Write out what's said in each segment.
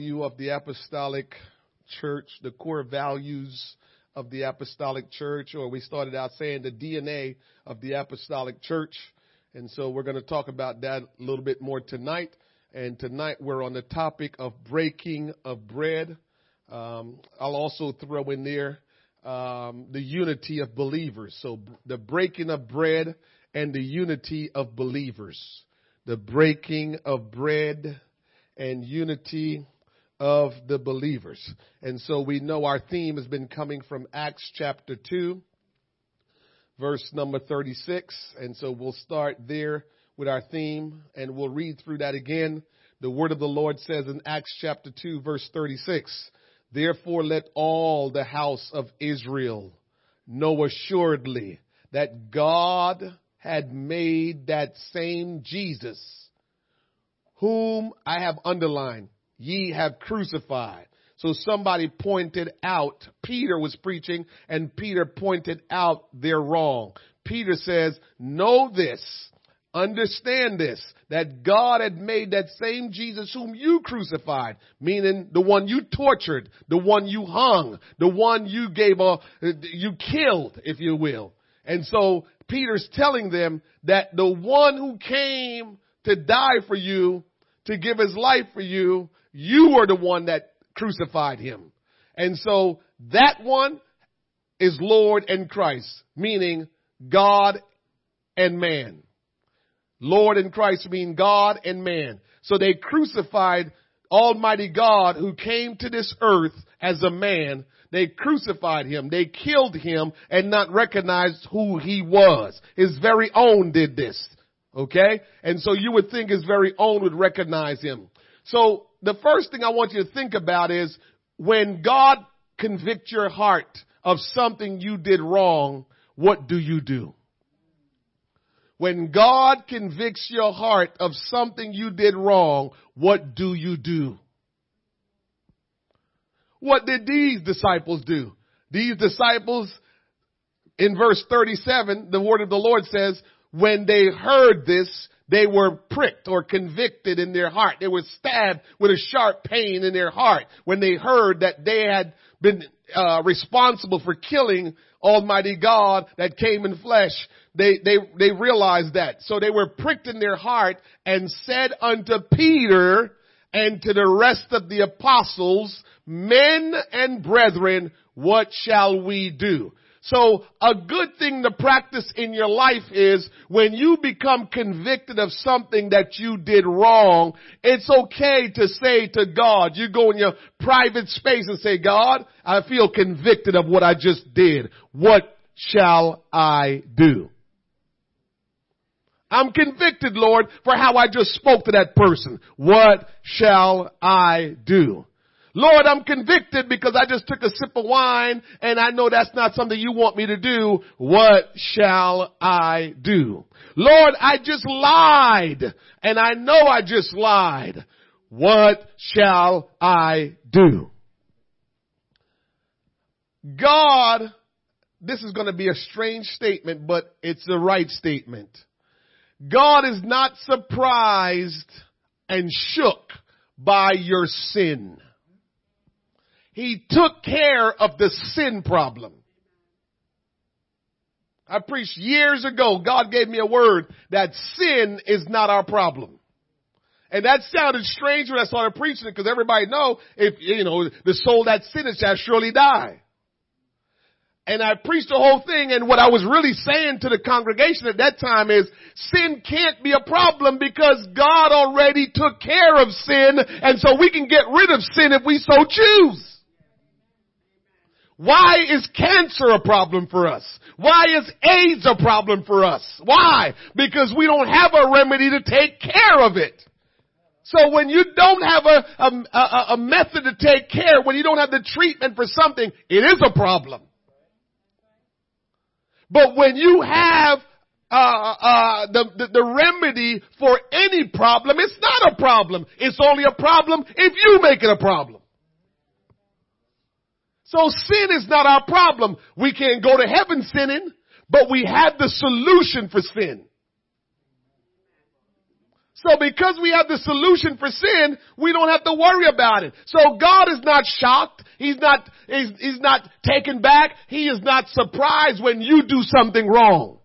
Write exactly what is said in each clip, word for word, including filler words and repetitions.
Value of the Apostolic Church, the core values of the Apostolic Church, or we started out saying the D N A of the Apostolic Church. And so we're going to talk about that a little bit more tonight. And tonight we're on the topic of breaking of bread. Um, I'll also throw in there um, the unity of believers. So b- the breaking of bread and the unity of believers. The breaking of bread and unity of the believers. And so we know our theme has been coming from Acts chapter two, verse number thirty-six. And so we'll start there with our theme, and we'll read through that again. The word of the Lord says in Acts chapter two, verse thirty-six, "Therefore let all the house of Israel know assuredly that God had made that same Jesus, whom I have underlined, ye have crucified." So somebody pointed out, Peter was preaching, and Peter pointed out their wrong. Peter says, "Know this, understand this, that God had made that same Jesus whom you crucified," meaning the one you tortured, the one you hung, the one you gave a, you killed, if you will. And so Peter's telling them that the one who came to die for you, to give his life for you, you were the one that crucified him. And so that one is Lord and Christ, meaning God and man. Lord and Christ mean God and man. So they crucified Almighty God who came to this earth as a man. They crucified him. They killed him and not recognized who he was. His very own did this. Okay? And so you would think his very own would recognize him. So the first thing I want you to think about is when God convicts your heart of something you did wrong, what do you do? When God convicts your heart of something you did wrong, what do you do? What did these disciples do? These disciples, in verse thirty-seven, the word of the Lord says, when they heard this, they were pricked or convicted in their heart. They were stabbed with a sharp pain in their heart when they heard that they had been uh, responsible for killing Almighty God that came in flesh. They, they, they realized that. So they were pricked in their heart and said unto Peter and to the rest of the apostles, "Men and brethren, what shall we do?" So a good thing to practice in your life is when you become convicted of something that you did wrong, it's okay to say to God, you go in your private space and say, "God, I feel convicted of what I just did. What shall I do? I'm convicted, Lord, for how I just spoke to that person. What shall I do? Lord, I'm convicted because I just took a sip of wine and I know that's not something you want me to do. What shall I do? Lord, I just lied and I know I just lied. What shall I do?" God, this is going to be a strange statement, but it's the right statement. God is not surprised and shook by your sin. He took care of the sin problem. I preached years ago, God gave me a word that sin is not our problem. And that sounded strange when I started preaching it because everybody know if, you know, the soul that sinneth shall surely die. And I preached the whole thing, and what I was really saying to the congregation at that time is sin can't be a problem because God already took care of sin, and so we can get rid of sin if we so choose. Why is cancer a problem for us? Why is AIDS a problem for us? Why? Because we don't have a remedy to take care of it. So when you don't have a, a, a, a method to take care, when you don't have the treatment for something, it is a problem. But when you have uh, uh, the, the, the remedy for any problem, it's not a problem. It's only a problem if you make it a problem. So sin is not our problem. We can't go to heaven sinning, but we have the solution for sin. So because we have the solution for sin, we don't have to worry about it. So God is not shocked. He's not, he's, he's not taken back. He is not surprised when you do something wrong.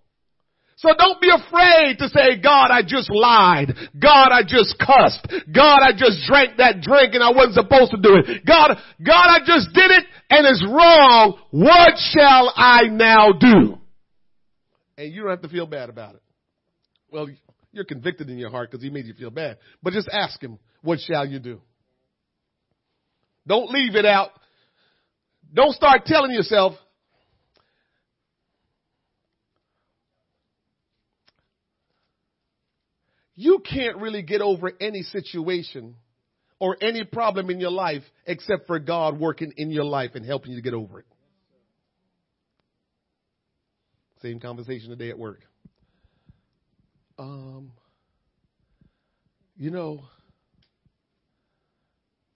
So don't be afraid to say, God, I just lied. God, I just cussed. God, I just drank that drink and I wasn't supposed to do it. God, God, I just did it and it's wrong. What shall I now do? And you don't have to feel bad about it. Well, you're convicted in your heart because he made you feel bad. But just ask him, what shall you do? Don't leave it out. Don't start telling yourself, you can't really get over any situation or any problem in your life except for God working in your life and helping you to get over it. Same conversation today at work. Um, you know,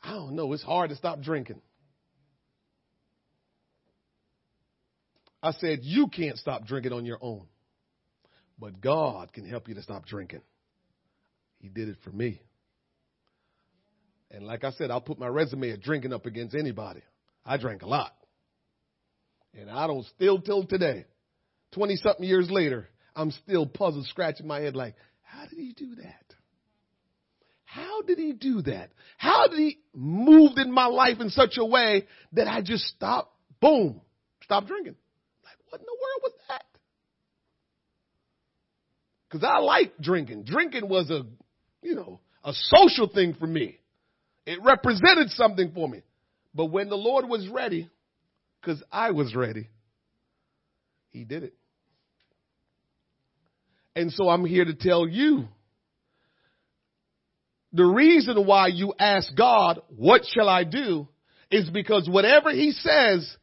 I don't know. It's hard to stop drinking. I said, you can't stop drinking on your own, but God can help you to stop drinking. He did it for me. And like I said, I'll put my resume of drinking up against anybody. I drank a lot. And I don't still till today, twenty-something years later, I'm still puzzled, scratching my head like, how did he do that? How did he do that? How did he move in my life in such a way that I just stopped, boom, stopped drinking? Like, what in the world was that? Because I like drinking. Drinking was a You know, a social thing for me. It represented something for me. But when the Lord was ready, because I was ready, he did it. And so I'm here to tell you, the reason why you ask God, what shall I do, is because whatever he says,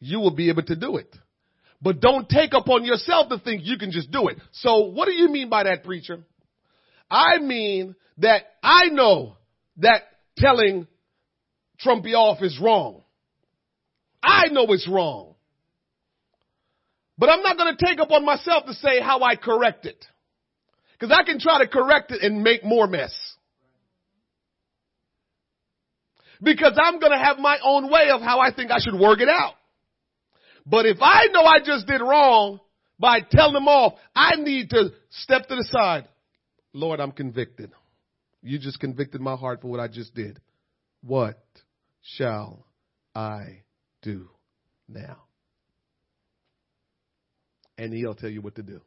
you will be able to do it. But don't take upon yourself to think you can just do it. So what do you mean by that, preacher? I mean that I know that telling Trumpy off is wrong. I know it's wrong. But I'm not going to take upon myself to say how I correct it. Because I can try to correct it and make more mess. Because I'm going to have my own way of how I think I should work it out. But if I know I just did wrong by telling them off, I need to step to the side. Lord, I'm convicted. You just convicted my heart for what I just did. What shall I do now? And he'll tell you what to do.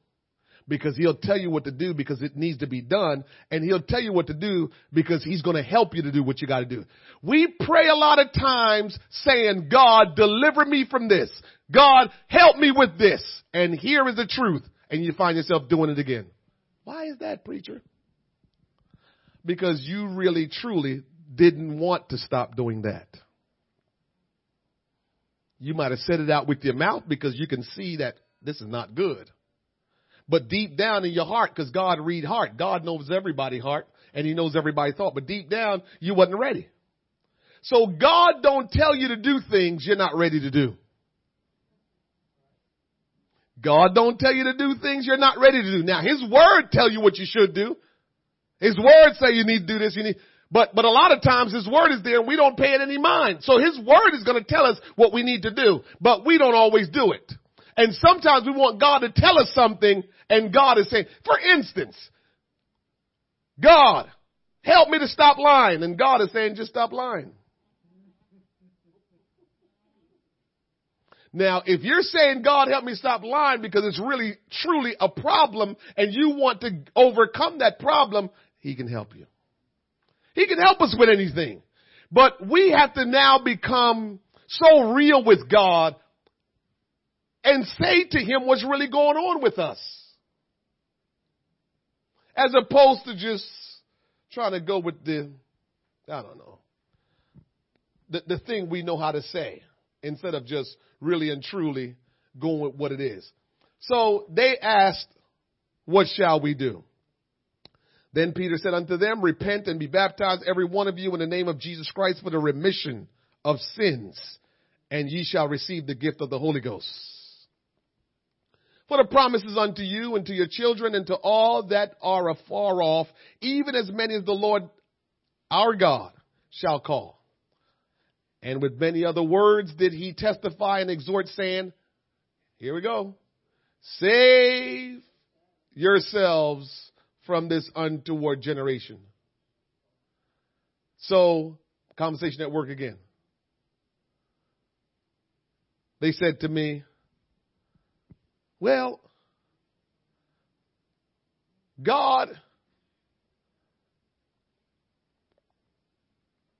Because he'll tell you what to do because it needs to be done. And he'll tell you what to do because he's going to help you to do what you got to do. We pray a lot of times saying, God, deliver me from this. God, help me with this. And here is the truth. And you find yourself doing it again. Why is that, preacher? Because you really, truly didn't want to stop doing that. You might have said it out with your mouth because you can see that this is not good. But deep down in your heart, because God read heart, God knows everybody's heart and he knows everybody's thought. But deep down, you wasn't ready. So God don't tell you to do things you're not ready to do. God don't tell you to do things you're not ready to do. Now, his word tell you what you should do. His word say you need to do this. You need, but, but a lot of times his word is there and we don't pay it any mind. So his word is going to tell us what we need to do, but we don't always do it. And sometimes we want God to tell us something and God is saying, for instance, God, help me to stop lying. And God is saying, just stop lying. Now, if you're saying, God, help me stop lying because it's really, truly a problem and you want to overcome that problem, he can help you. He can help us with anything. But we have to now become so real with God and say to him what's really going on with us. As opposed to just trying to go with the, I don't know, the, the thing we know how to say. Instead of just really and truly going with what it is. So they asked, what shall we do? Then Peter said unto them, repent and be baptized every one of you in the name of Jesus Christ for the remission of sins, and ye shall receive the gift of the Holy Ghost. For the promise is unto you and to your children and to all that are afar off, even as many as the Lord our God shall call. And with many other words did he testify and exhort, saying, here we go, save yourselves from this untoward generation. So, conversation at work again. They said to me, well, God,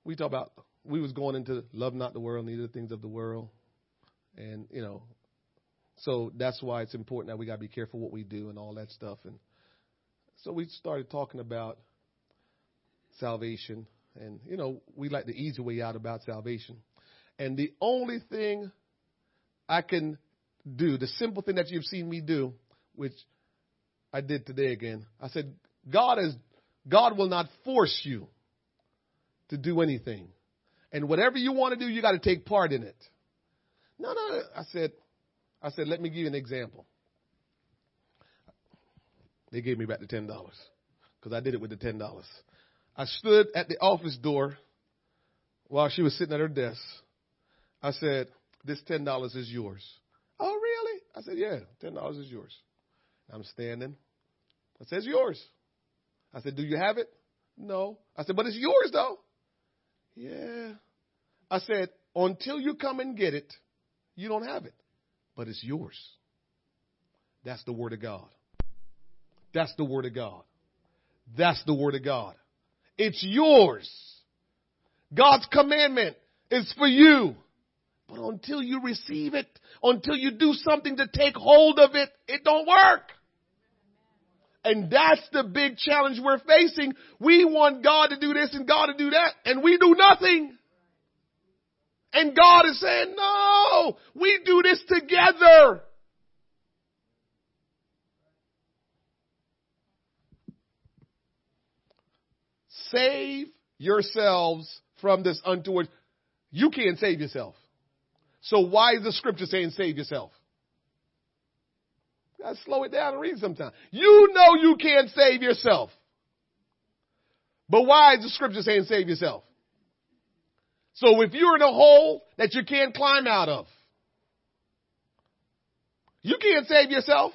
we talk about, we was going into love not the world, neither the things of the world. And, you know, so that's why it's important that we got to be careful what we do and all that stuff. And so we started talking about salvation. And, you know, we like the easy way out about salvation. And the only thing I can do, the simple thing that you've seen me do, which I did today again, I said, God is, God will not force you to do anything. And whatever you want to do, you got to take part in it. No, no, I said, I said, let me give you an example. They gave me back the ten dollars because I did it with the ten dollars. I stood at the office door while she was sitting at her desk. I said, this ten dollars is yours. Oh, really? I said, yeah, ten dollars is yours. I'm standing. I said, it's yours. I said, do you have it? No. I said, but it's yours, though. Yeah. I said, until you come and get it, you don't have it, but it's yours. That's the word of God. That's the word of God. That's the word of God. It's yours. God's commandment is for you. But until you receive it, until you do something to take hold of it, it don't work. And that's the big challenge we're facing. We want God to do this and God to do that, and we do nothing. And God is saying, no, we do this together. Save yourselves from this untoward. You can't save yourself. So why is the scripture saying save yourself? You got to slow it down and read sometime. You know you can't save yourself. But why is the scripture saying save yourself? So if you're in a hole that you can't climb out of, you can't save yourself.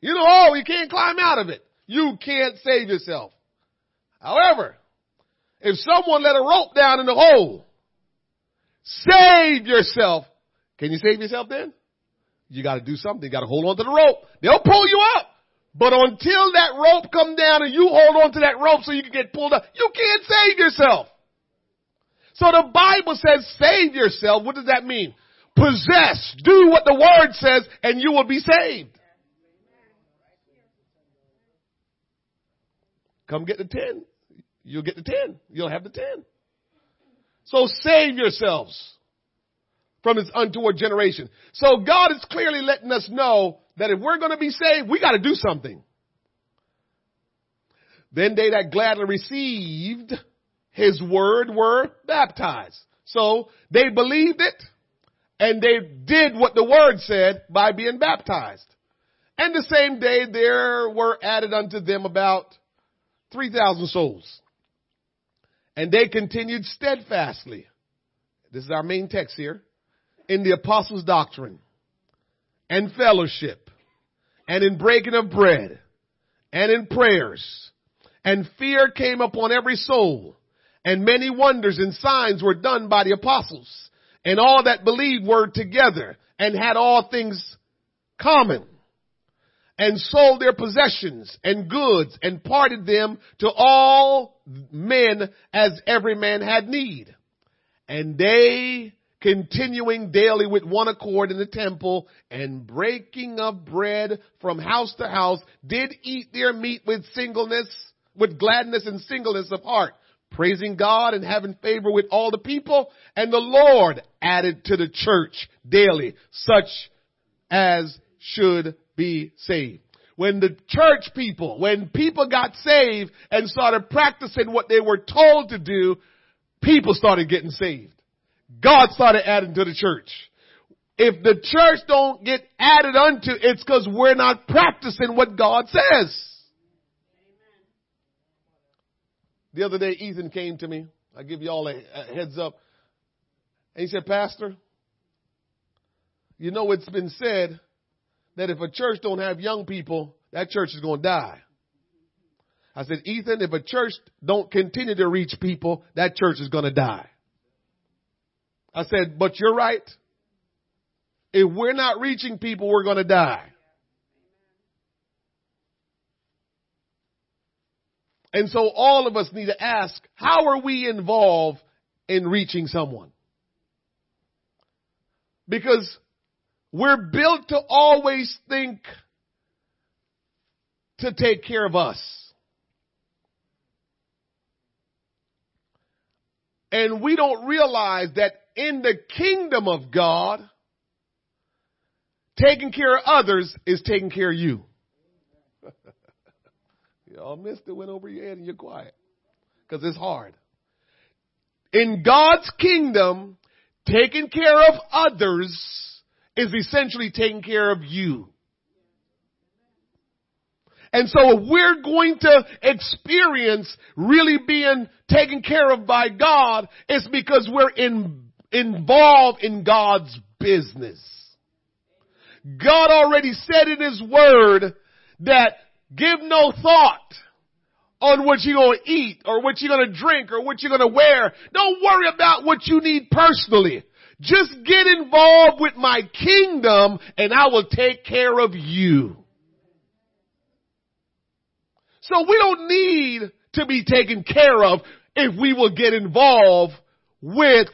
You're in a hole, you can't climb out of it. You can't save yourself. However, if someone let a rope down in the hole, save yourself. Can you save yourself then? You got to do something. You got to hold on to the rope. They'll pull you up. But until that rope come down and you hold on to that rope so you can get pulled up, you can't save yourself. So the Bible says save yourself. What does that mean? Possess. Do what the word says and you will be saved. Come get the ten. You'll get the ten. You'll have the ten. So save yourselves from this untoward generation. So God is clearly letting us know that if we're going to be saved, we got to do something. Then they that gladly received his word were baptized. So they believed it and they did what the word said by being baptized. And the same day there were added unto them about three thousand souls. And they continued steadfastly. This is our main text here. In the apostles' doctrine and fellowship and in breaking of bread and in prayers. And fear came upon every soul, and many wonders and signs were done by the apostles. And all that believed were together and had all things common, and sold their possessions and goods and parted them to all men as every man had need. And they, continuing daily with one accord in the temple and breaking of bread from house to house, did eat their meat with singleness, with gladness and singleness of heart, praising God and having favor with all the people. And the Lord added to the church daily such as should be saved. When the church people, when people got saved and started practicing what they were told to do, people started getting saved. God started adding to the church. If the church don't get added unto, it's because we're not practicing what God says. The other day, Ethan came to me. I give you all a, a heads up. And he said, Pastor, you know, it's been said that if a church don't have young people, that church is going to die. I said, Ethan, if a church don't continue to reach people, that church is going to die. I said, but you're right. If we're not reaching people, we're going to die. And so all of us need to ask, how are we involved in reaching someone? Because we're built to always think to take care of us. And we don't realize that in the kingdom of God, taking care of others is taking care of you. Y'all missed it, went over your head, and you're quiet. Because it's hard. In God's kingdom, taking care of others is essentially taking care of you. And so if we're going to experience really being taken care of by God, it's because we're in, involved in God's business. God already said in His Word that give no thought on what you're going to eat or what you're going to drink or what you're going to wear. Don't worry about what you need personally. Just get involved with my kingdom and I will take care of you. So we don't need to be taken care of if we will get involved with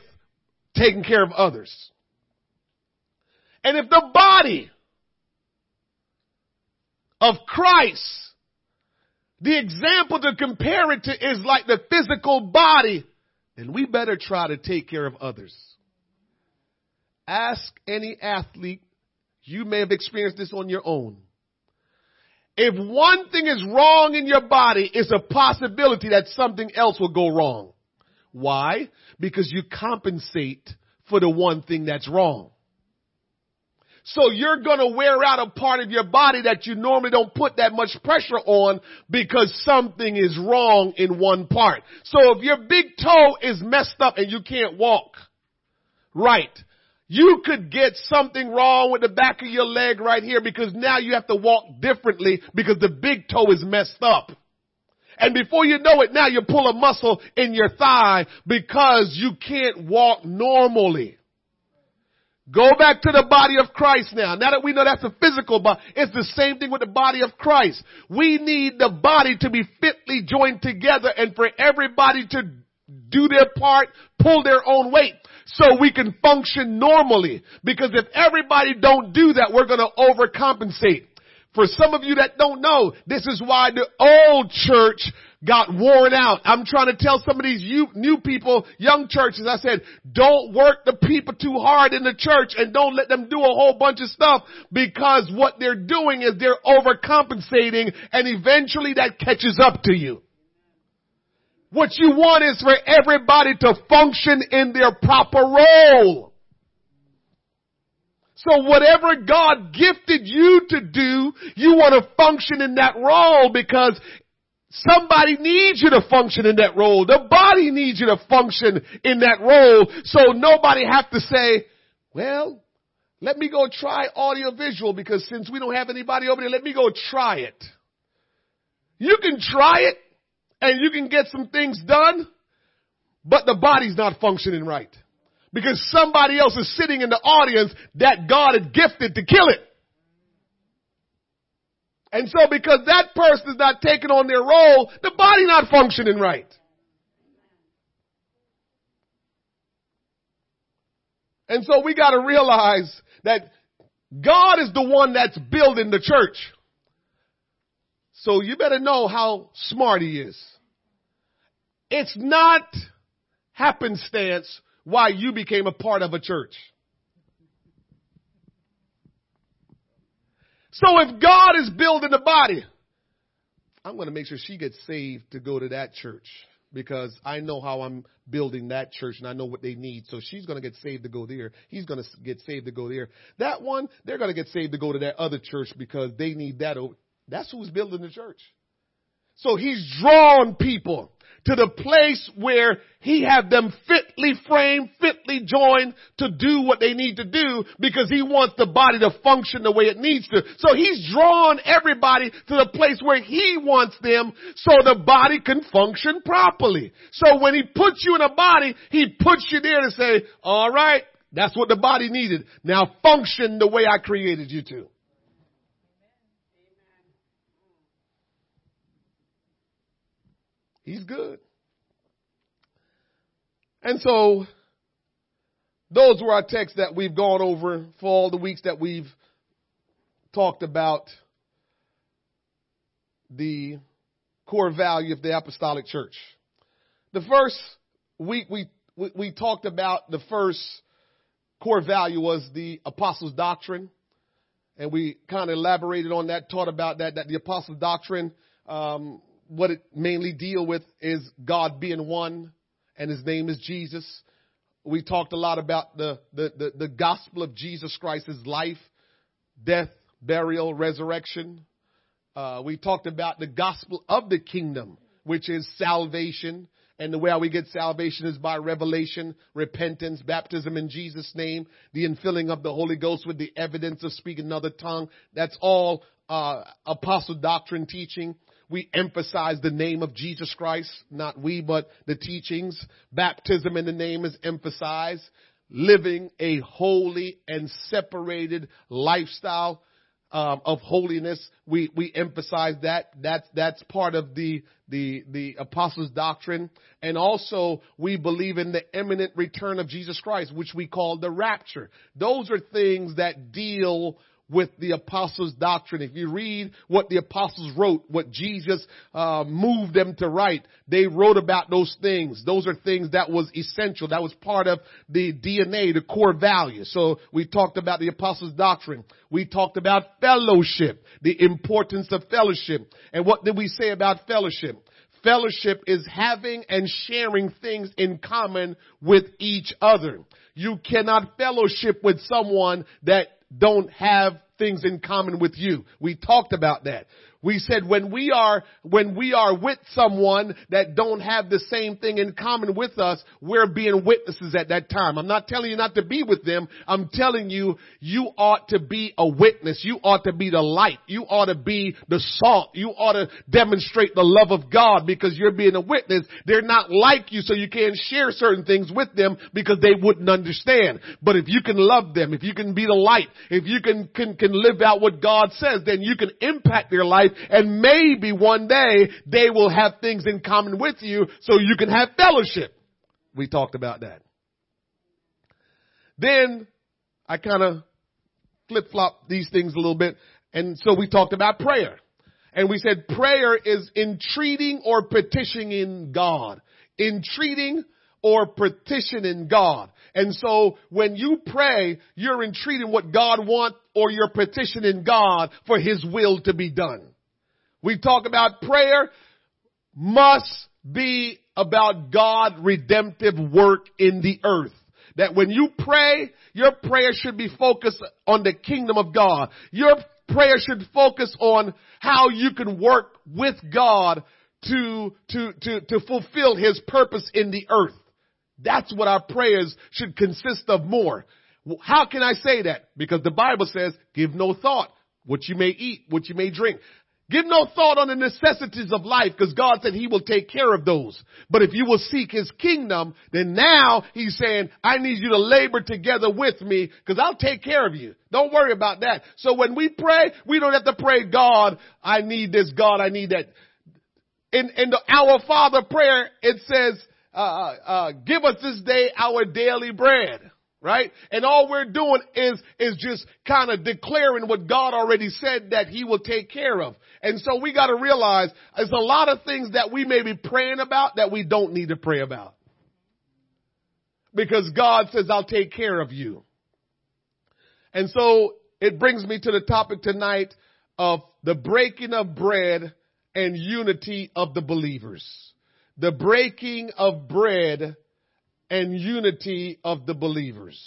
taking care of others. And if the body of Christ, the example to compare it to is like the physical body, then we better try to take care of others. Ask any athlete, you may have experienced this on your own. If one thing is wrong in your body, it's a possibility that something else will go wrong. Why? Because you compensate for the one thing that's wrong. So you're going to wear out a part of your body that you normally don't put that much pressure on because something is wrong in one part. So if your big toe is messed up and you can't walk right, you could get something wrong with the back of your leg right here because now you have to walk differently because the big toe is messed up. And before you know it, now you pull a muscle in your thigh because you can't walk normally. Go back to the body of Christ now. Now that we know that's a physical body, it's the same thing with the body of Christ. We need the body to be fitly joined together and for everybody to do their part, pull their own weight so we can function normally. Because if everybody don't do that, we're going to overcompensate. For some of you that don't know, this is why the old church got worn out. I'm trying to tell some of these new people, young churches, I said, don't work the people too hard in the church and don't let them do a whole bunch of stuff because what they're doing is they're overcompensating and eventually that catches up to you. What you want is for everybody to function in their proper role. So whatever God gifted you to do, you want to function in that role because somebody needs you to function in that role. The body needs you to function in that role. So nobody have to say, well, let me go try audio visual because since we don't have anybody over there, let me go try it. You can try it and you can get some things done, but the body's not functioning right because somebody else is sitting in the audience that God had gifted to kill it. And so because that person is not taking on their role, the body not functioning right. And so we got to realize that God is the one that's building the church. So you better know how smart He is. It's not happenstance why you became a part of a church. So if God is building the body, I'm going to make sure she gets saved to go to that church. because I know how I'm building that church and I know what they need. So she's going to get saved to go there. He's going to get saved to go there. That one, they're going to get saved to go to that other church because they need that. That's who's building the church. So he's drawn people to the place where he had them fitly framed, fitly joined to do what they need to do because he wants the body to function the way it needs to. So he's drawn everybody to the place where he wants them so the body can function properly. So when he puts you in a body, he puts you there to say, all right, that's what the body needed. Now function the way I created you to. He's good. And so those were our texts that we've gone over for all the weeks that we've talked about the core value of the apostolic church. The first week we, we, we talked about the first core value was the apostles' doctrine. And we kind of elaborated on that, taught about that, that the apostles' doctrine, um, what it mainly deal with is God being one and his name is Jesus. We talked a lot about the, the, the, the gospel of Jesus Christ, his life, death, burial, resurrection. Uh, we talked about the gospel of the kingdom, which is salvation. And the way we get salvation is by revelation, repentance, baptism in Jesus' name, the infilling of the Holy Ghost with the evidence of speaking another tongue. That's all uh, apostle doctrine teaching. We emphasize the name of Jesus Christ, not we, but the teachings. Baptism in the name is emphasized. Living a holy and separated lifestyle um, of holiness, we we emphasize that. That's that's part of the the the apostles' doctrine, and also we believe in the imminent return of Jesus Christ, which we call the rapture. Those are things that deal with the apostles' doctrine. If you read what the apostles wrote, what Jesus uh, moved them to write, they wrote about those things. Those are things that was essential. That was part of the D N A, the core value. So we talked about the apostles' doctrine. We talked about fellowship, the importance of fellowship. And what did we say about fellowship? Fellowship is having and sharing things in common with each other. You cannot fellowship with someone that don't have things in common with you. We talked about that. We said when we are, when we are with someone that don't have the same thing in common with us, we're being witnesses at that time. I'm not telling you not to be with them. I'm telling you, you ought to be a witness. You ought to be the light. You ought to be the salt. You ought to demonstrate the love of God because you're being a witness. They're not like you, so you can't share certain things with them because they wouldn't understand. But if you can love them, if you can be the light, if you can, can, can live out what God says, then you can impact their life. And maybe one day they will have things in common with you so you can have fellowship. We talked about that. Then I kind of flip-flop these things a little bit. And so we talked about prayer. And we said prayer is entreating or petitioning God. Entreating or petitioning God. And so when you pray, you're entreating what God wants or you're petitioning God for his will to be done. We talk about prayer must be about God's redemptive work in the earth. That when you pray, your prayer should be focused on the kingdom of God. Your prayer should focus on how you can work with God to, to, to, to fulfill his purpose in the earth. That's what our prayers should consist of more. How can I say that? Because the Bible says, give no thought what you may eat, what you may drink. Give no thought on the necessities of life because God said he will take care of those. But if you will seek his kingdom, then now he's saying, I need you to labor together with me because I'll take care of you. Don't worry about that. So when we pray, we don't have to pray, God, I need this, God, I need that. In, in the Our Father prayer, it says, uh, uh, give us this day our daily bread. Right? And all we're doing is, is just kind of declaring what God already said that he will take care of. And so we got to realize there's a lot of things that we may be praying about that we don't need to pray about. Because God says, I'll take care of you. And so it brings me to the topic tonight of the breaking of bread and unity of the believers. the breaking of bread and unity of the believers.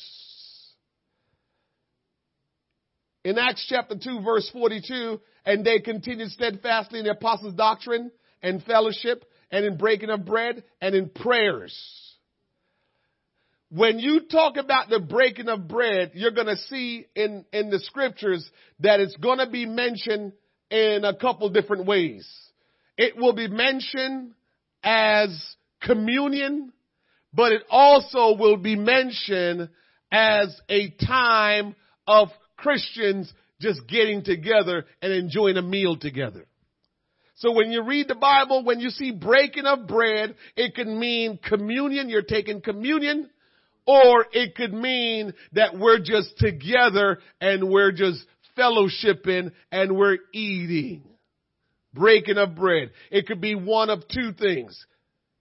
In Acts chapter two, verse forty-two, and they continued steadfastly in the apostles' doctrine and fellowship and in breaking of bread and in prayers. When you talk about the breaking of bread, you're going to see in, in the scriptures that it's going to be mentioned in a couple different ways. It will be mentioned as communion, but it also will be mentioned as a time of Christians just getting together and enjoying a meal together. So when you read the Bible, when you see breaking of bread, it could mean communion, you're taking communion. Or it could mean that we're just together and we're just fellowshipping and we're eating. Breaking of bread. It could be one of two things.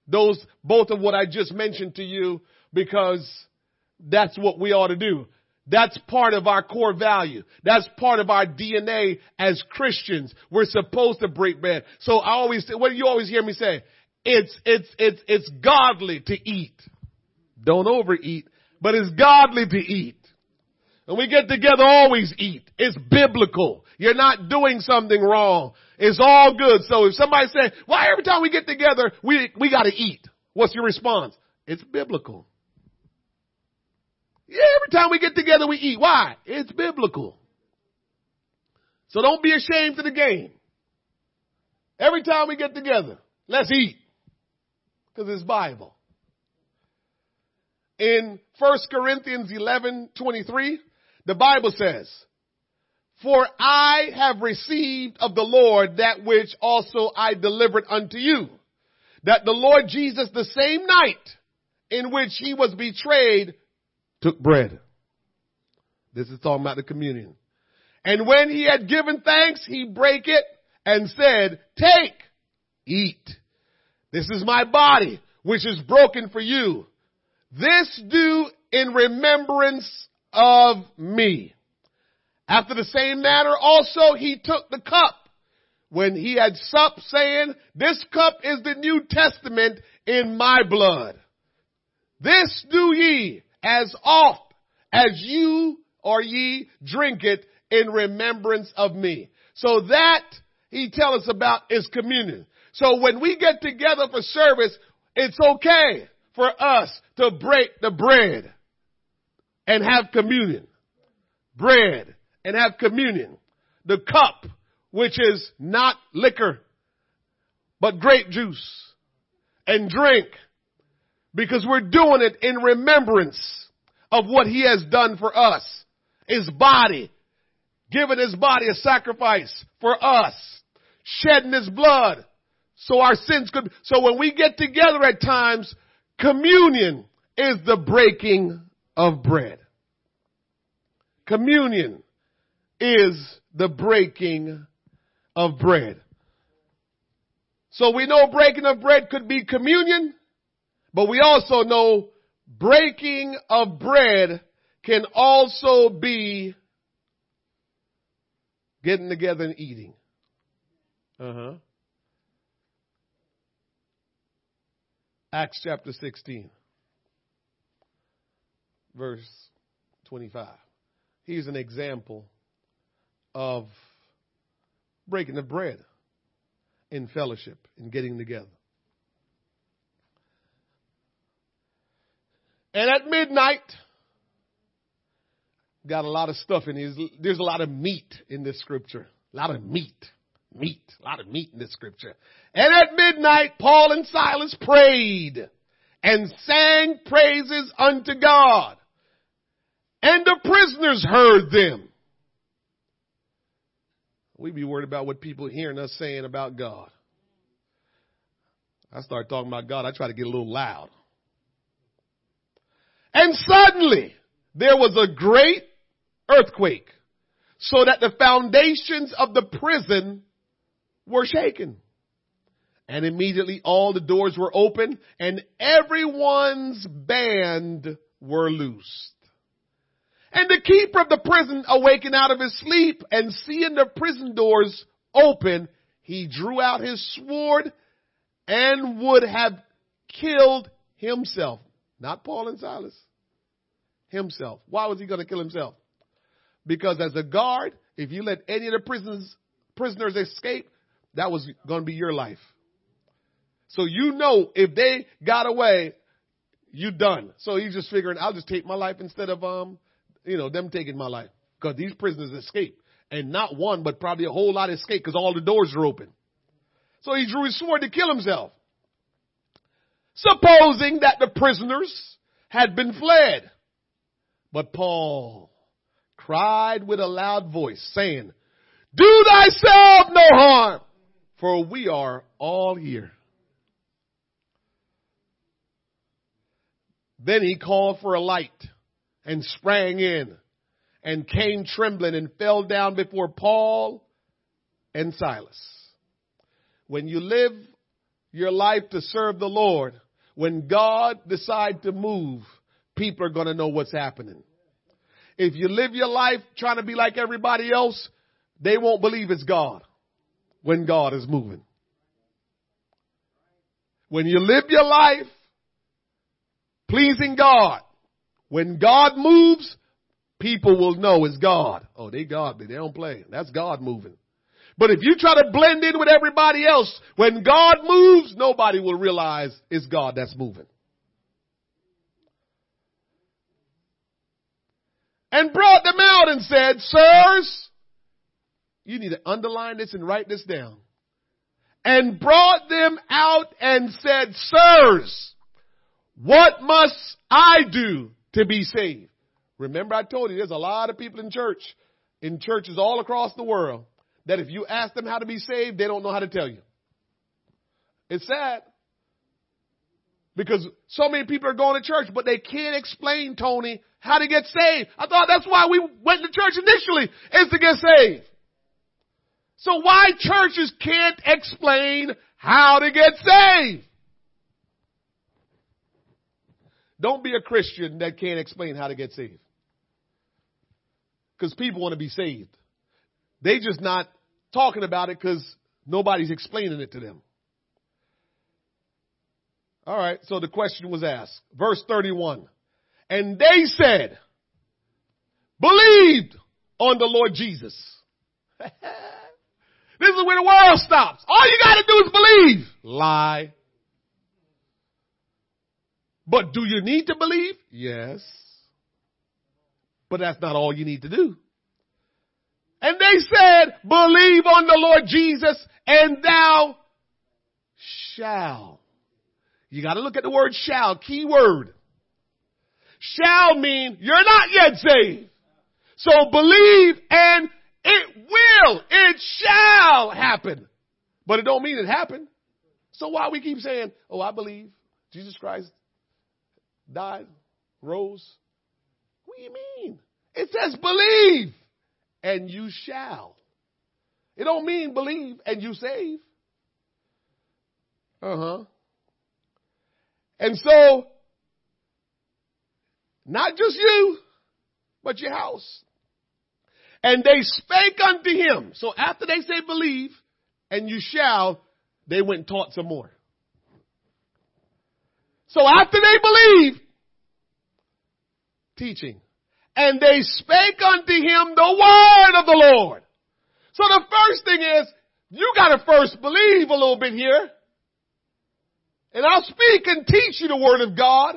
Those, both of what I just mentioned to you, because that's what we ought to do. That's part of our core value. That's part of our D N A as Christians. We're supposed to break bread. So I always say, what do you always hear me say? It's, it's, it's, it's godly to eat. Don't overeat, but it's godly to eat. And we get together, always eat. It's biblical. You're not doing something wrong. It's all good. So if somebody says, why every time we get together, we, we gotta eat. What's your response? It's biblical. Yeah, every time we get together, we eat. Why? It's biblical. So don't be ashamed of the game. Every time we get together, let's eat. Cause it's Bible. In First Corinthians eleven twenty-three, the Bible says, for I have received of the Lord that which also I delivered unto you, that the Lord Jesus the same night in which he was betrayed took bread. This is talking about the communion. And when he had given thanks, he brake it and said, take, eat. This is my body, which is broken for you. This do in remembrance of me. After the same manner also he took the cup when he had supped, saying, this cup is the New Testament in my blood. This do ye as oft as you or ye drink it in remembrance of me. So that he tells us about is communion. So when we get together for service, it's okay for us to break the bread and have communion. Bread and have communion. The cup, which is not liquor, but grape juice and drink, because we're doing it in remembrance of what he has done for us. His body, giving his body a sacrifice for us, shedding his blood so our sins could. So when we get together at times, communion is the breaking of bread. Communion is the breaking of bread. So we know breaking of bread could be communion, but we also know breaking of bread can also be getting together and eating. Uh-huh. Acts chapter sixteen, verse twenty-five. Here's an example of breaking the bread in fellowship and getting together. And at midnight, got a lot of stuff in here. There's a lot of meat in this scripture. A lot of meat. Meat, a lot of meat in this scripture. And at midnight, Paul and Silas prayed and sang praises unto God. And the prisoners heard them. We be worried about what people hearing us saying about God. I start talking about God, I try to get a little loud. And suddenly, there was a great earthquake, so that the foundations of the prison were shaken. And immediately all the doors were open and everyone's band were loosed. And the keeper of the prison, awakened out of his sleep and seeing the prison doors open, he drew out his sword and would have killed himself. Not Paul and Silas. Himself. Why was he going to kill himself? Because as a guard, if you let any of the prisoners, prisoners escape, that was going to be your life. So you know if they got away, you done. So he's just figuring, I'll just take my life instead of um, you know, them taking my life. Because these prisoners escaped. And not one, but probably a whole lot escaped because all the doors were open. So he drew his sword to kill himself. Supposing that the prisoners had been fled. But Paul cried with a loud voice, saying, "Do thyself no harm, for we are all here." Then he called for a light and sprang in and came trembling and fell down before Paul and Silas. When you live your life to serve the Lord, when God decides to move, people are going to know what's happening. If you live your life trying to be like everybody else, they won't believe it's God when God is moving. When you live your life pleasing God, when God moves, people will know it's God. Oh, they God, but they don't play. That's God moving. But if you try to blend in with everybody else, when God moves, nobody will realize it's God that's moving. And brought them out and said, "Sirs," you need to underline this and write this down. And brought them out and said, "Sirs, what must I do to be saved?" Remember, I told you there's a lot of people in church, in churches all across the world, that if you ask them how to be saved, they don't know how to tell you. It's sad. Because so many people are going to church, but they can't explain, Tony, how to get saved. I thought that's why we went to church initially, is to get saved. So why churches can't explain how to get saved? Don't be a Christian that can't explain how to get saved. Because people want to be saved. They just not talking about it because nobody's explaining it to them. All right, so the question was asked. Verse thirty-one. And they said, "Believed on the Lord Jesus." This is where the world stops. All you got to do is believe. Lie. But do you need to believe? Yes. But that's not all you need to do. And they said, "Believe on the Lord Jesus and thou shalt." You got to look at the word "shall," key word. Shall mean you're not yet saved. So believe and it will, it shall happen. But it don't mean it happened. So why we keep saying, "Oh, I believe Jesus Christ died, rose." What do you mean? It says believe and you shall. It don't mean believe and you save. Uh-huh. And so, not just you, but your house. And they spake unto him. So after they say believe and you shall, they went and taught some more. So after they believe, teaching, and they spake unto him the word of the Lord. So the first thing is, you got to first believe a little bit here. And I'll speak and teach you the word of God.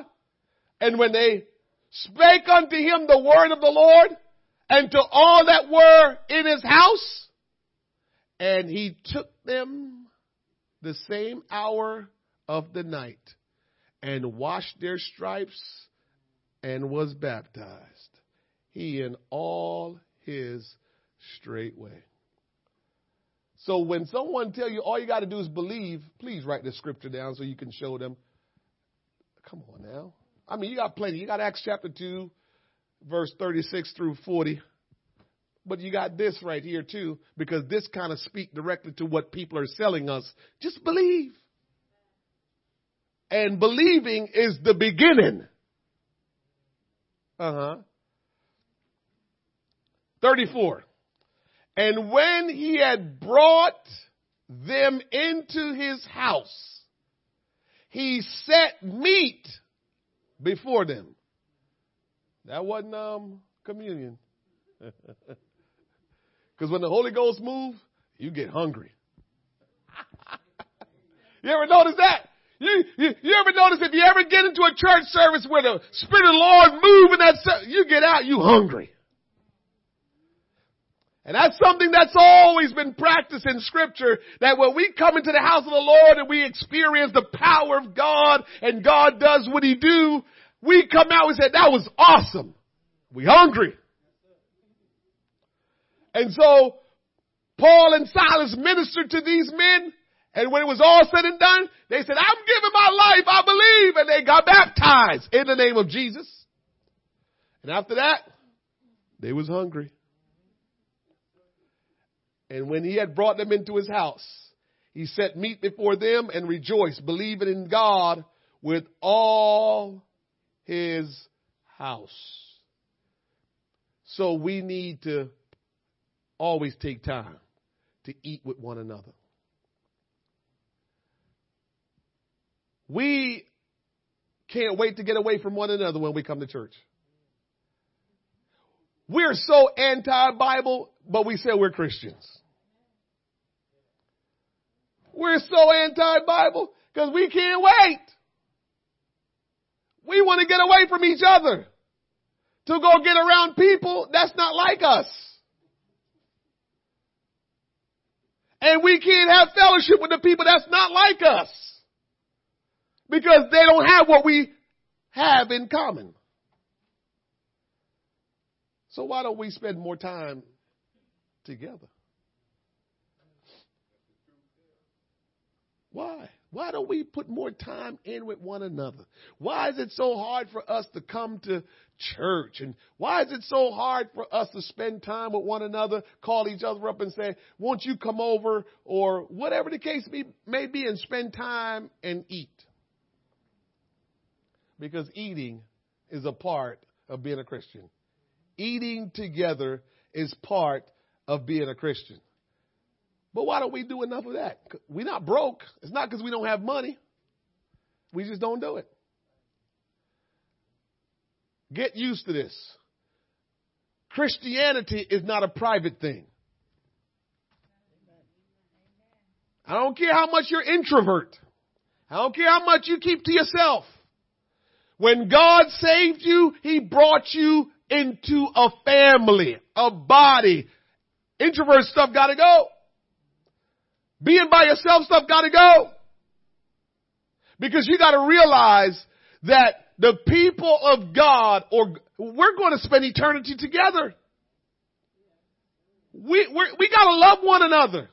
And when they spake unto him the word of the Lord, and to all that were in his house, and he took them the same hour of the night, and washed their stripes, and was baptized, he and all his straightway. So when someone tell you all you got to do is believe, please write the scripture down so you can show them. Come on now. I mean, you got plenty. You got Acts chapter two, verse thirty-six through forty. But you got this right here too, because this kind of speaks directly to what people are selling us. Just believe. And believing is the beginning. Uh-huh. thirty-four. And when he had brought them into his house, He set meat before them. That wasn't um, communion. Because when the Holy Ghost moves, you get hungry. You ever notice that? You, you, you ever notice if you ever get into a church service where the Spirit of the Lord moves and that you get out, you hungry. And that's something that's always been practiced in Scripture, that when we come into the house of the Lord and we experience the power of God and God does what He do, we come out and say, that was awesome. We hungry. And so Paul and Silas ministered to these men. And when it was all said and done, they said, I'm giving my life, I believe. And they got baptized in the name of Jesus. And after that, they was hungry. And when he had brought them into his house, he set meat before them and rejoiced, believing in God with all his house. So we need to always take time to eat with one another. We can't wait to get away from one another when we come to church. We're so anti-Bible, but we say we're Christians. We're so anti-Bible because we can't wait. We want to get away from each other to go get around people that's not like us. And we can't have fellowship with the people that's not like us, because they don't have what we have in common. So why don't we spend more time together? Why? Why don't we put more time in with one another? Why is it so hard for us to come to church? And why is it so hard for us to spend time with one another, call each other up and say, won't you come over, or whatever the case be, may be, and spend time and eat? Because eating is a part of being a Christian. Eating together is part of being a Christian. But why don't we do enough of that? We're not broke. It's not because we don't have money. We just don't do it. Get used to this. Christianity is not a private thing. I don't care how much you're introvert. I don't care how much you keep to yourself. When God saved you, He brought you into a family, a body. Introvert stuff got to go. Being by yourself stuff got to go. Because you got to realize that the people of God, or we're going to spend eternity together. We we're, we got to love one another.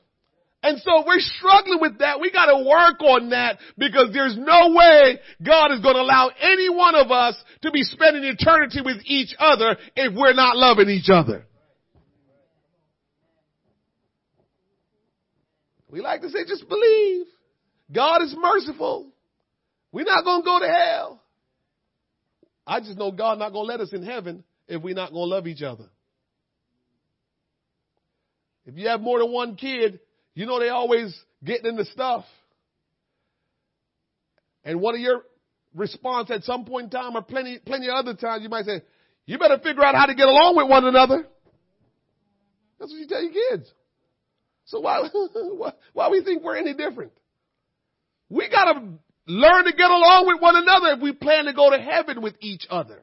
And so we're struggling with that. We got to work on that, because there's no way God is going to allow any one of us to be spending eternity with each other if we're not loving each other. We like to say, just believe. God is merciful. We're not going to go to hell. I just know God not going to let us in heaven if we're not going to love each other. If you have more than one kid, you know they always getting into stuff. And one of your response at some point in time, or plenty, plenty of other times, you might say, you better figure out how to get along with one another. That's what you tell your kids. So why, why, why we think we're any different? We got to learn to get along with one another if we plan to go to heaven with each other.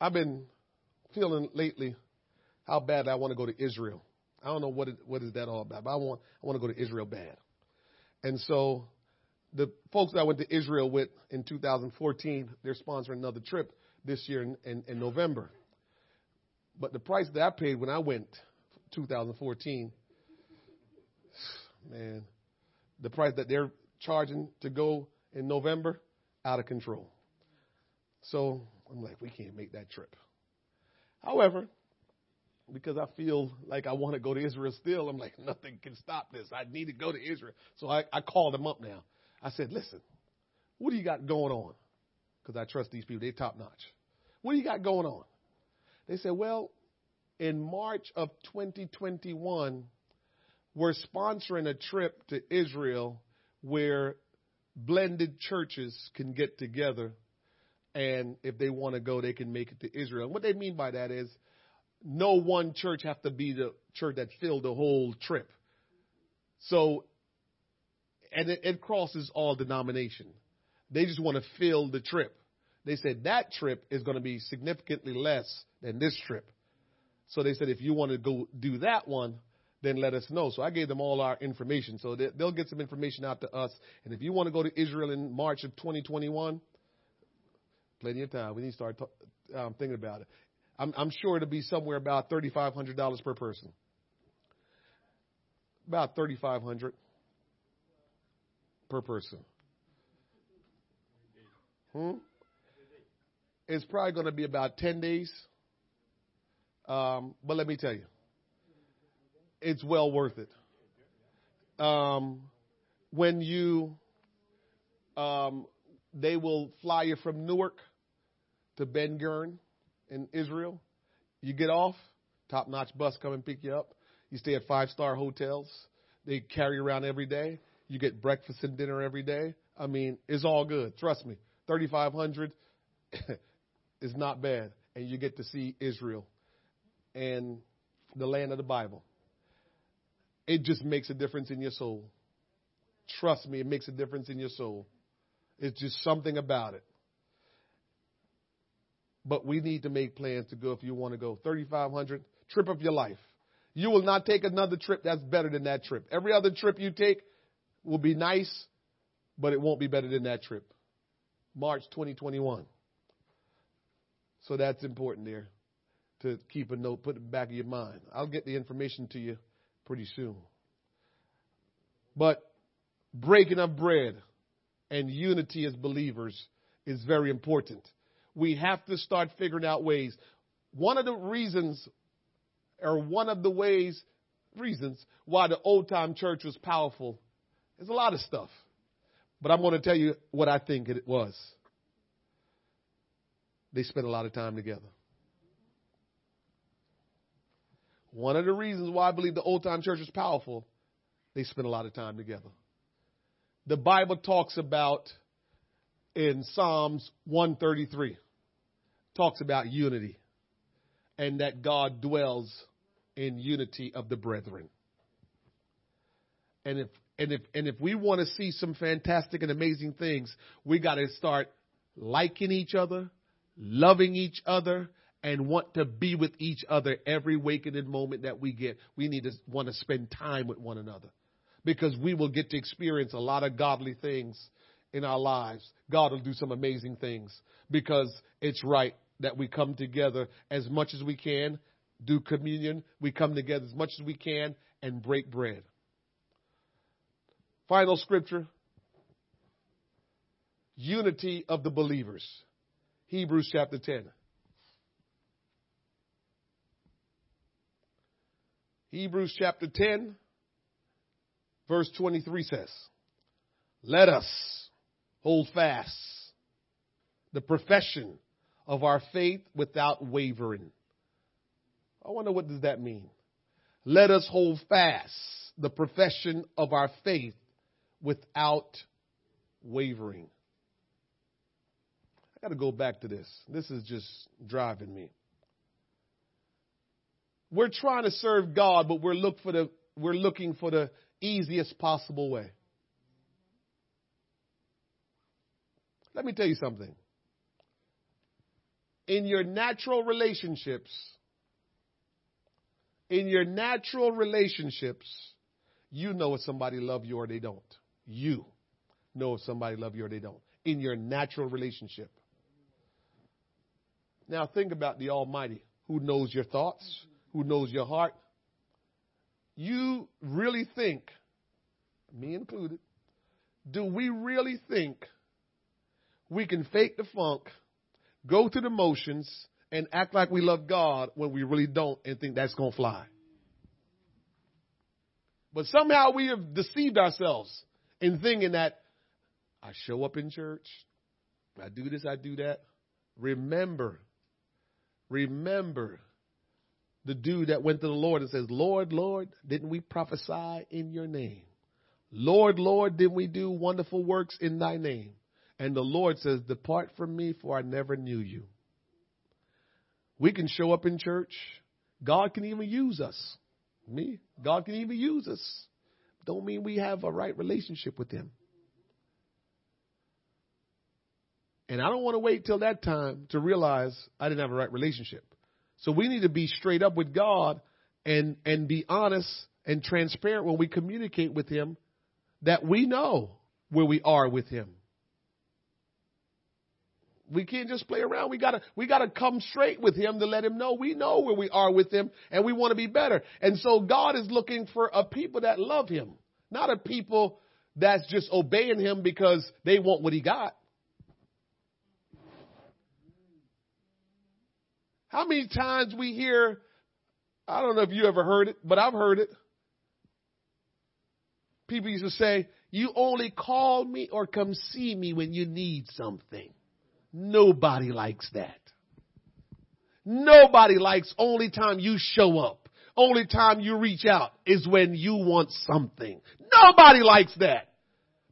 I've been feeling lately how bad I want to go to Israel. I don't know what it, what is that all about, but I want I want to go to Israel bad. And so the folks that I went to Israel with in two thousand fourteen, they're sponsoring another trip this year in, in, in November. But the price that I paid when I went two thousand fourteen, man, the price that they're charging to go in November, out of control. So I'm like, we can't make that trip. However, because I feel like I want to go to Israel still, I'm like, nothing can stop this. I need to go to Israel. So I, I called them up now. I said, listen, what do you got going on? Because I trust these people. They're top notch. What do you got going on? They said, well, in March of twenty twenty-one, were sponsoring a trip to Israel where blended churches can get together, and if they want to go, they can make it to Israel. And what they mean by that is no one church have to be the church that filled the whole trip. So, and it, it crosses all denomination. They just want to fill the trip. They said that trip is going to be significantly less than this trip. So they said, if you want to go do that one, then let us know. So I gave them all our information. So they, they'll get some information out to us. And if you want to go to Israel in March of twenty twenty-one, plenty of time. We need to start talk, um, thinking about it. I'm, I'm sure it'll be somewhere about thirty-five hundred dollars per person. About thirty-five hundred dollars per person. Hmm? It's probably going to be about ten days. Um, but let me tell you, it's well worth it. Um, when you, um, they will fly you from Newark to Ben Gurion in Israel. You get off, top-notch bus come and pick you up. You stay at five-star hotels. They carry you around every day. You get breakfast and dinner every day. I mean, it's all good. Trust me, thirty-five hundred dollars is not bad, and you get to see Israel and the land of the Bible. It just makes a difference in your soul. Trust me, it makes a difference in your soul. It's just something about it. But we need to make plans to go if you want to go. thirty-five hundred dollars, trip of your life. You will not take another trip that's better than that trip. Every other trip you take will be nice, but it won't be better than that trip. March twenty twenty-one. So that's important there to keep a note, put it in the back of your mind. I'll get the information to you pretty soon. But breaking of bread and unity as believers is very important. We have to start figuring out ways. One of the reasons, or one of the ways, reasons why the old time church was powerful is a lot of stuff. But I'm going to tell you what I think it was. They spent a lot of time together. One of the reasons why I believe the old-time church is powerful, they spent a lot of time together. The Bible talks about, in Psalms one thirty-three, talks about unity and that God dwells in unity of the brethren. And if and if, and if we want to see some fantastic and amazing things, we got to start liking each other, loving each other, and want to be with each other every waking moment that we get. We need to want to spend time with one another because we will get to experience a lot of godly things in our lives. God will do some amazing things because it's right that we come together as much as we can, do communion. We come together as much as we can and break bread. Final scripture. Unity of the believers. Hebrews chapter ten. Hebrews chapter ten, verse twenty-three says, "Let us hold fast the profession of our faith without wavering." I wonder, what does that mean? Let us hold fast the profession of our faith without wavering. I got to go back to this. This is just driving me. We're trying to serve God, but we're look for the we're looking for the easiest possible way. Let me tell you something. In your natural relationships, in your natural relationships, you know if somebody loves you or they don't. You know if somebody loves you or they don't. In your natural relationship. Now think about the Almighty, who knows your thoughts, who knows your heart. You really think, me included, do we really think we can fake the funk, go through the motions, and act like we love God when we really don't and think that's going to fly? But somehow we have deceived ourselves in thinking that I show up in church, I do this, I do that. Remember, remember, the dude that went to the Lord and says, Lord, Lord, didn't we prophesy in your name? Lord, Lord, didn't we do wonderful works in thy name? And the Lord says, depart from me, for I never knew you. We can show up in church. God can even use us. Me? God can even use us. Don't mean we have a right relationship with him. And I don't want to wait till that time to realize I didn't have a right relationship. So we need to be straight up with God and, and be honest and transparent when we communicate with him, that we know where we are with him. We can't just play around. We gotta, we gotta come straight with him to let him know we know where we are with him and we want to be better. And so God is looking for a people that love him, not a people that's just obeying him because they want what he got. How many times we hear, I don't know if you ever heard it, but I've heard it. People used to say, you only call me or come see me when you need something. Nobody likes that. Nobody likes only time you show up, only time you reach out is when you want something. Nobody likes that,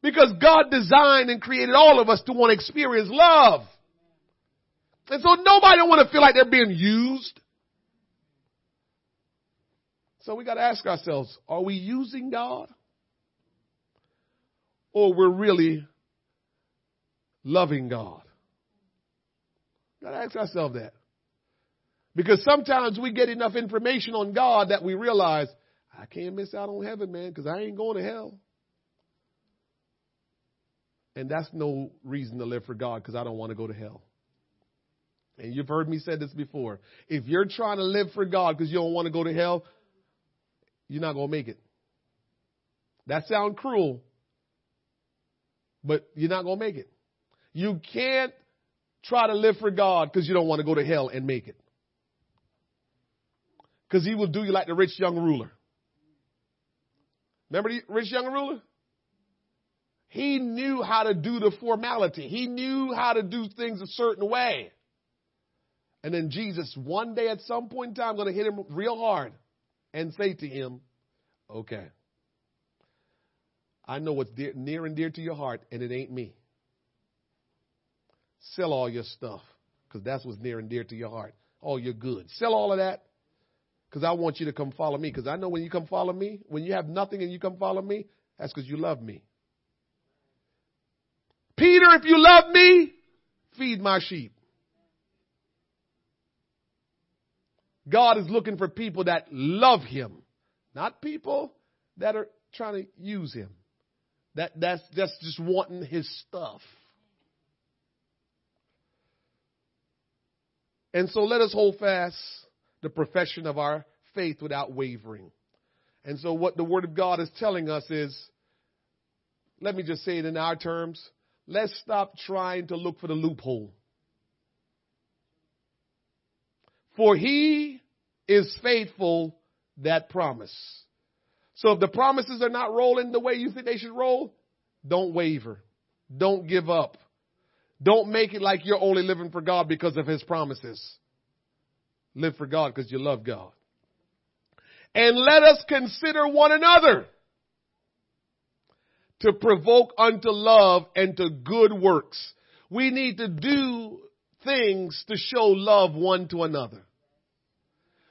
because God designed and created all of us to want to experience love. And so nobody don't want to feel like they're being used. So we got to ask ourselves, are we using God? Or we're really loving God? Got to ask ourselves that. Because sometimes we get enough information on God that we realize, I can't miss out on heaven, man, because I ain't going to hell. And that's no reason to live for God, because I don't want to go to hell. And you've heard me say this before. If you're trying to live for God because you don't want to go to hell, you're not going to make it. That sounds cruel, but you're not going to make it. You can't try to live for God because you don't want to go to hell and make it. Because he will do you like the rich young ruler. Remember the rich young ruler? He knew how to do the formality. He knew how to do things a certain way. And then Jesus, one day at some point in time, going to hit him real hard and say to him, okay, I know what's dear, near and dear to your heart, and it ain't me. Sell all your stuff, because that's what's near and dear to your heart. All your goods. Sell all of that, because I want you to come follow me. Because I know when you come follow me, when you have nothing and you come follow me, that's because you love me. Peter, if you love me, feed my sheep. God is looking for people that love him, not people that are trying to use him, that, that's, that's just wanting his stuff. And so let us hold fast the profession of our faith without wavering. And so what the Word of God is telling us is, let me just say it in our terms, let's stop trying to look for the loophole. For he is faithful that promise. So if the promises are not rolling the way you think they should roll, don't waver. Don't give up. Don't make it like you're only living for God because of his promises. Live for God because you love God. And let us consider one another to provoke unto love and to good works. We need to do things to show love one to another.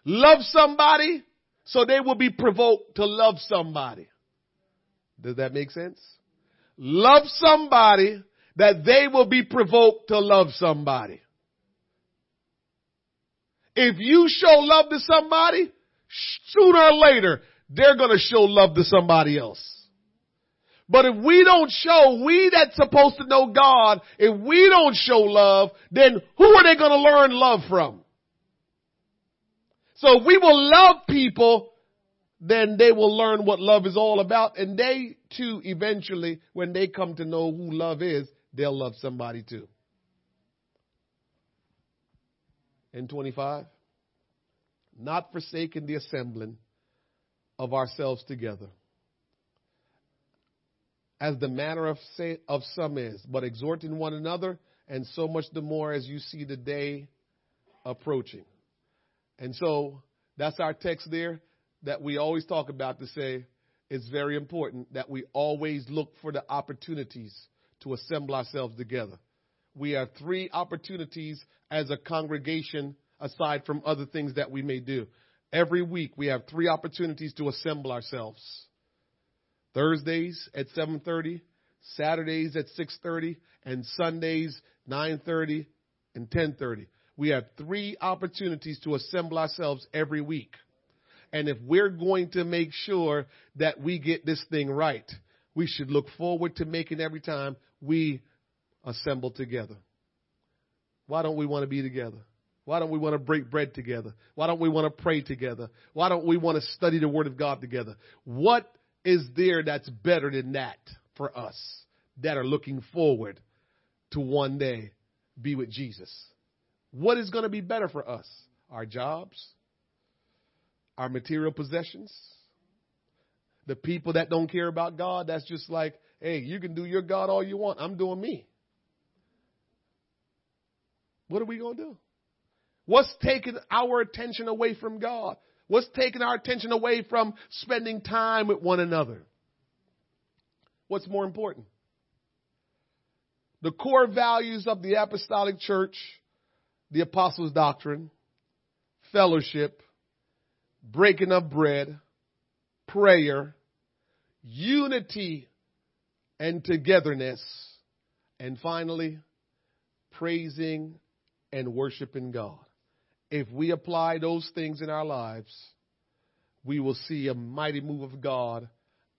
Love somebody so they will be provoked to love somebody. Does that make sense? Love somebody that they will be provoked to love somebody. If you show love to somebody, sooner or later, they're going to show love to somebody else. But if we don't show, we that's supposed to know God, if we don't show love, then who are they going to learn love from? So if we will love people, then they will learn what love is all about. And they too, eventually, when they come to know who love is, they'll love somebody too. And twenty-five, not forsaking the assembling of ourselves together, as the manner of say, of some is, but exhorting one another, and so much the more as you see the day approaching. And so That's our text there that we always talk about to say it's very important that we always look for the opportunities to assemble ourselves together. We have three opportunities as a congregation aside from other things that we may do. Every week we have three opportunities to assemble ourselves. Thursdays at seven thirty, Saturdays at six thirty, and Sundays nine thirty and ten thirty. We have three opportunities to assemble ourselves every week. And if we're going to make sure that we get this thing right, we should look forward to making every time we assemble together. Why don't we want to be together? Why don't we want to break bread together? Why don't we want to pray together? Why don't we want to study the Word of God together? What is there that's better than that for us that are looking forward to one day be with Jesus? What is going to be better for us? Our jobs, our material possessions, the people that don't care about God, that's just like, hey, you can do your God all you want. I'm doing me. What are we going to do? What's taking our attention away from God? What's taking our attention away from spending time with one another? What's more important? The core values of the apostolic church, the apostles' doctrine, fellowship, breaking of bread, prayer, unity and togetherness, and finally, praising and worshiping God. If we apply those things in our lives, we will see a mighty move of God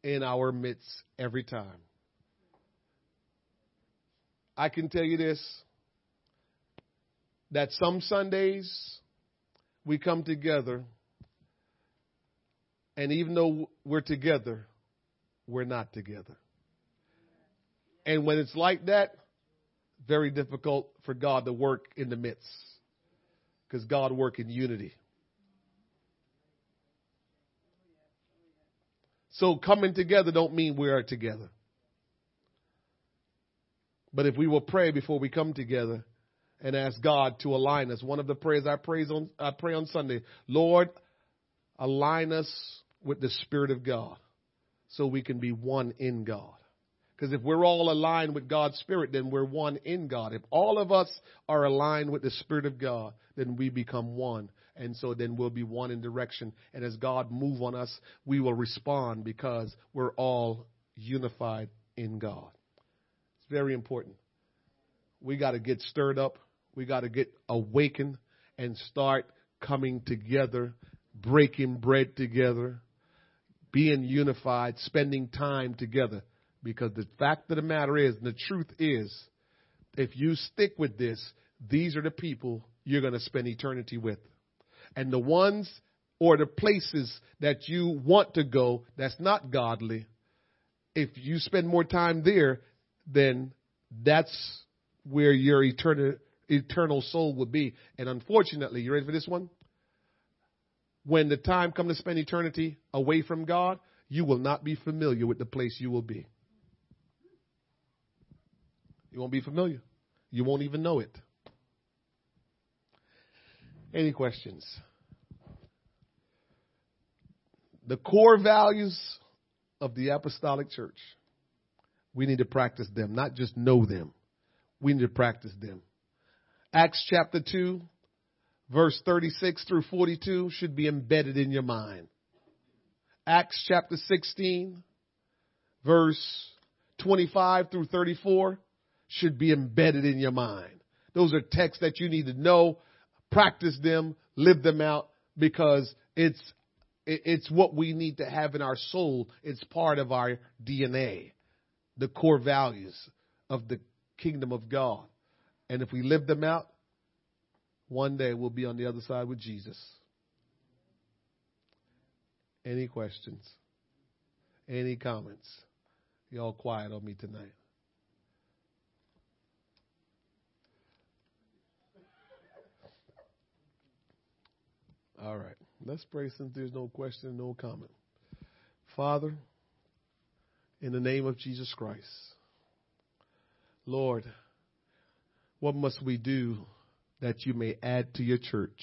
in our midst every time. I can tell you this, that some Sundays we come together, and even though we're together, we're not together. And when it's like that, very difficult for God to work in the midst, because God works in unity. So coming together don't mean we are together. But if we will pray before we come together and ask God to align us, one of the prayers I pray on, I pray on Sunday, Lord, align us with the Spirit of God so we can be one in God. Because if we're all aligned with God's Spirit, then we're one in God. If all of us are aligned with the Spirit of God, then we become one. And so then we'll be one in direction. And as God moves on us, we will respond because we're all unified in God. It's very important. We got to get stirred up. We got to get awakened and start coming together, breaking bread together, being unified, spending time together. Because the fact of the matter is, and the truth is, if you stick with this, these are the people you're going to spend eternity with. And the ones or the places that you want to go that's not godly, if you spend more time there, then that's where your eternal, eternal soul will be. And unfortunately, you ready for this one? When the time comes to spend eternity away from God, you will not be familiar with the place you will be. You won't be familiar. You won't even know it. Any questions? The core values of the apostolic church, we need to practice them, not just know them. We need to practice them. Acts chapter two. Verse thirty-six through forty-two should be embedded in your mind. Acts chapter sixteen, verse twenty-five through thirty-four should be embedded in your mind. Those are texts that you need to know, practice them, live them out, because it's it's what we need to have in our soul. It's part of our D N A, the core values of the kingdom of God. And if we live them out, one day we'll be on the other side with Jesus. Any questions? Any comments? Y'all quiet on me tonight. All right. Let's pray since there's no question, no comment. Father, in the name of Jesus Christ, Lord, what must we do that you may add to your church?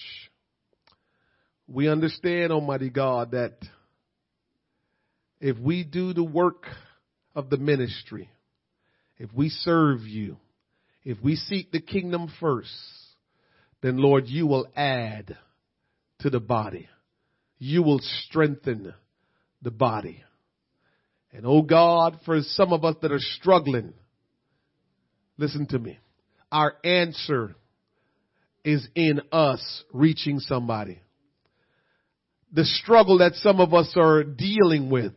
We understand, Almighty God, that if we do the work of the ministry, if we serve you, if we seek the kingdom first, then, Lord, you will add to the body. You will strengthen the body. And, oh God, for some of us that are struggling, listen to me. Our answer is in us reaching somebody. The struggle that some of us are dealing with,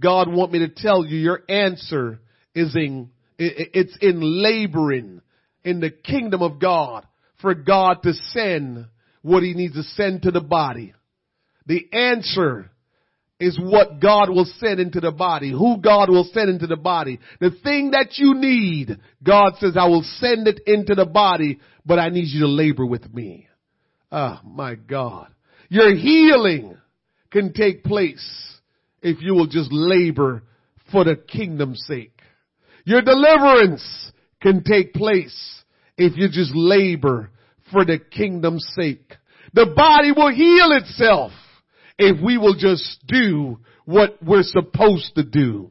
God want me to tell you, your answer is in, it's in laboring in the kingdom of God for God to send what he needs to send to the body. The answer is what God will send into the body, who God will send into the body. The thing that you need, God says, I will send it into the body, but I need you to labor with me. Ah, oh, my God. Your healing can take place if you will just labor for the kingdom's sake. Your deliverance can take place if you just labor for the kingdom's sake. The body will heal itself if we will just do what we're supposed to do.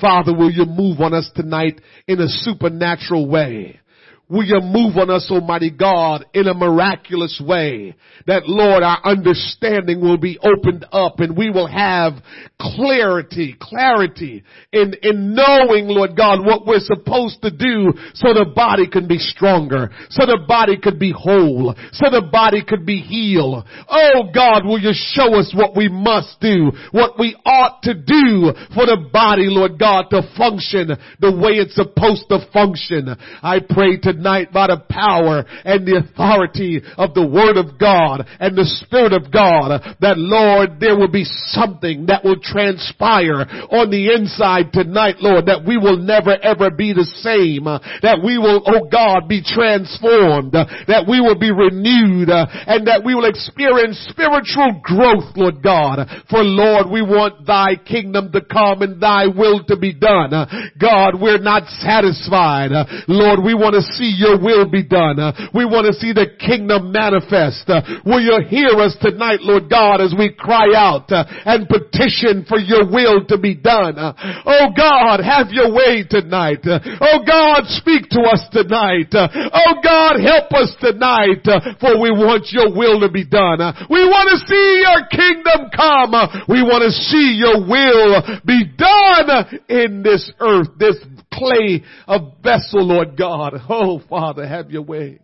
Father, will you move on us tonight in a supernatural way? Will you move on us, Almighty God, in a miraculous way? That, Lord, our understanding will be opened up and we will have clarity, clarity in, in knowing, Lord God, what we're supposed to do so the body can be stronger, so the body could be whole, so the body could be healed. Oh, God, will you show us what we must do, what we ought to do for the body, Lord God, to function the way it's supposed to function. I pray today tonight by the power and the authority of the Word of God and the Spirit of God, that Lord, there will be something that will transpire on the inside tonight, Lord, that we will never ever be the same, that we will, oh God, be transformed, that we will be renewed, and that we will experience spiritual growth, Lord God. For Lord, we want thy kingdom to come and thy will to be done. God, we're not satisfied. Lord, we want to see your will be done. We want to see the kingdom manifest. Will you hear us tonight, Lord God, as we cry out and petition for your will to be done? Oh God, have your way tonight. Oh God, speak to us tonight. Oh God, help us tonight, for we want your will to be done. We want to see your kingdom come. We want to see your will be done in this earth, this clay of vessel, Lord God. Oh, Father, have your way.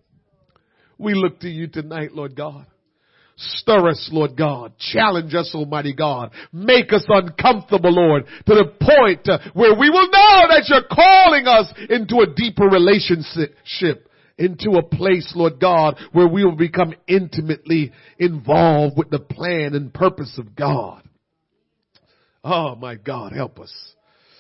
We look to you tonight, Lord God. Stir us, Lord God. Challenge us, Almighty God. Make us uncomfortable, Lord, to the point where we will know that you're calling us into a deeper relationship, into a place, Lord God, where we will become intimately involved with the plan and purpose of God. Oh, my God, help us.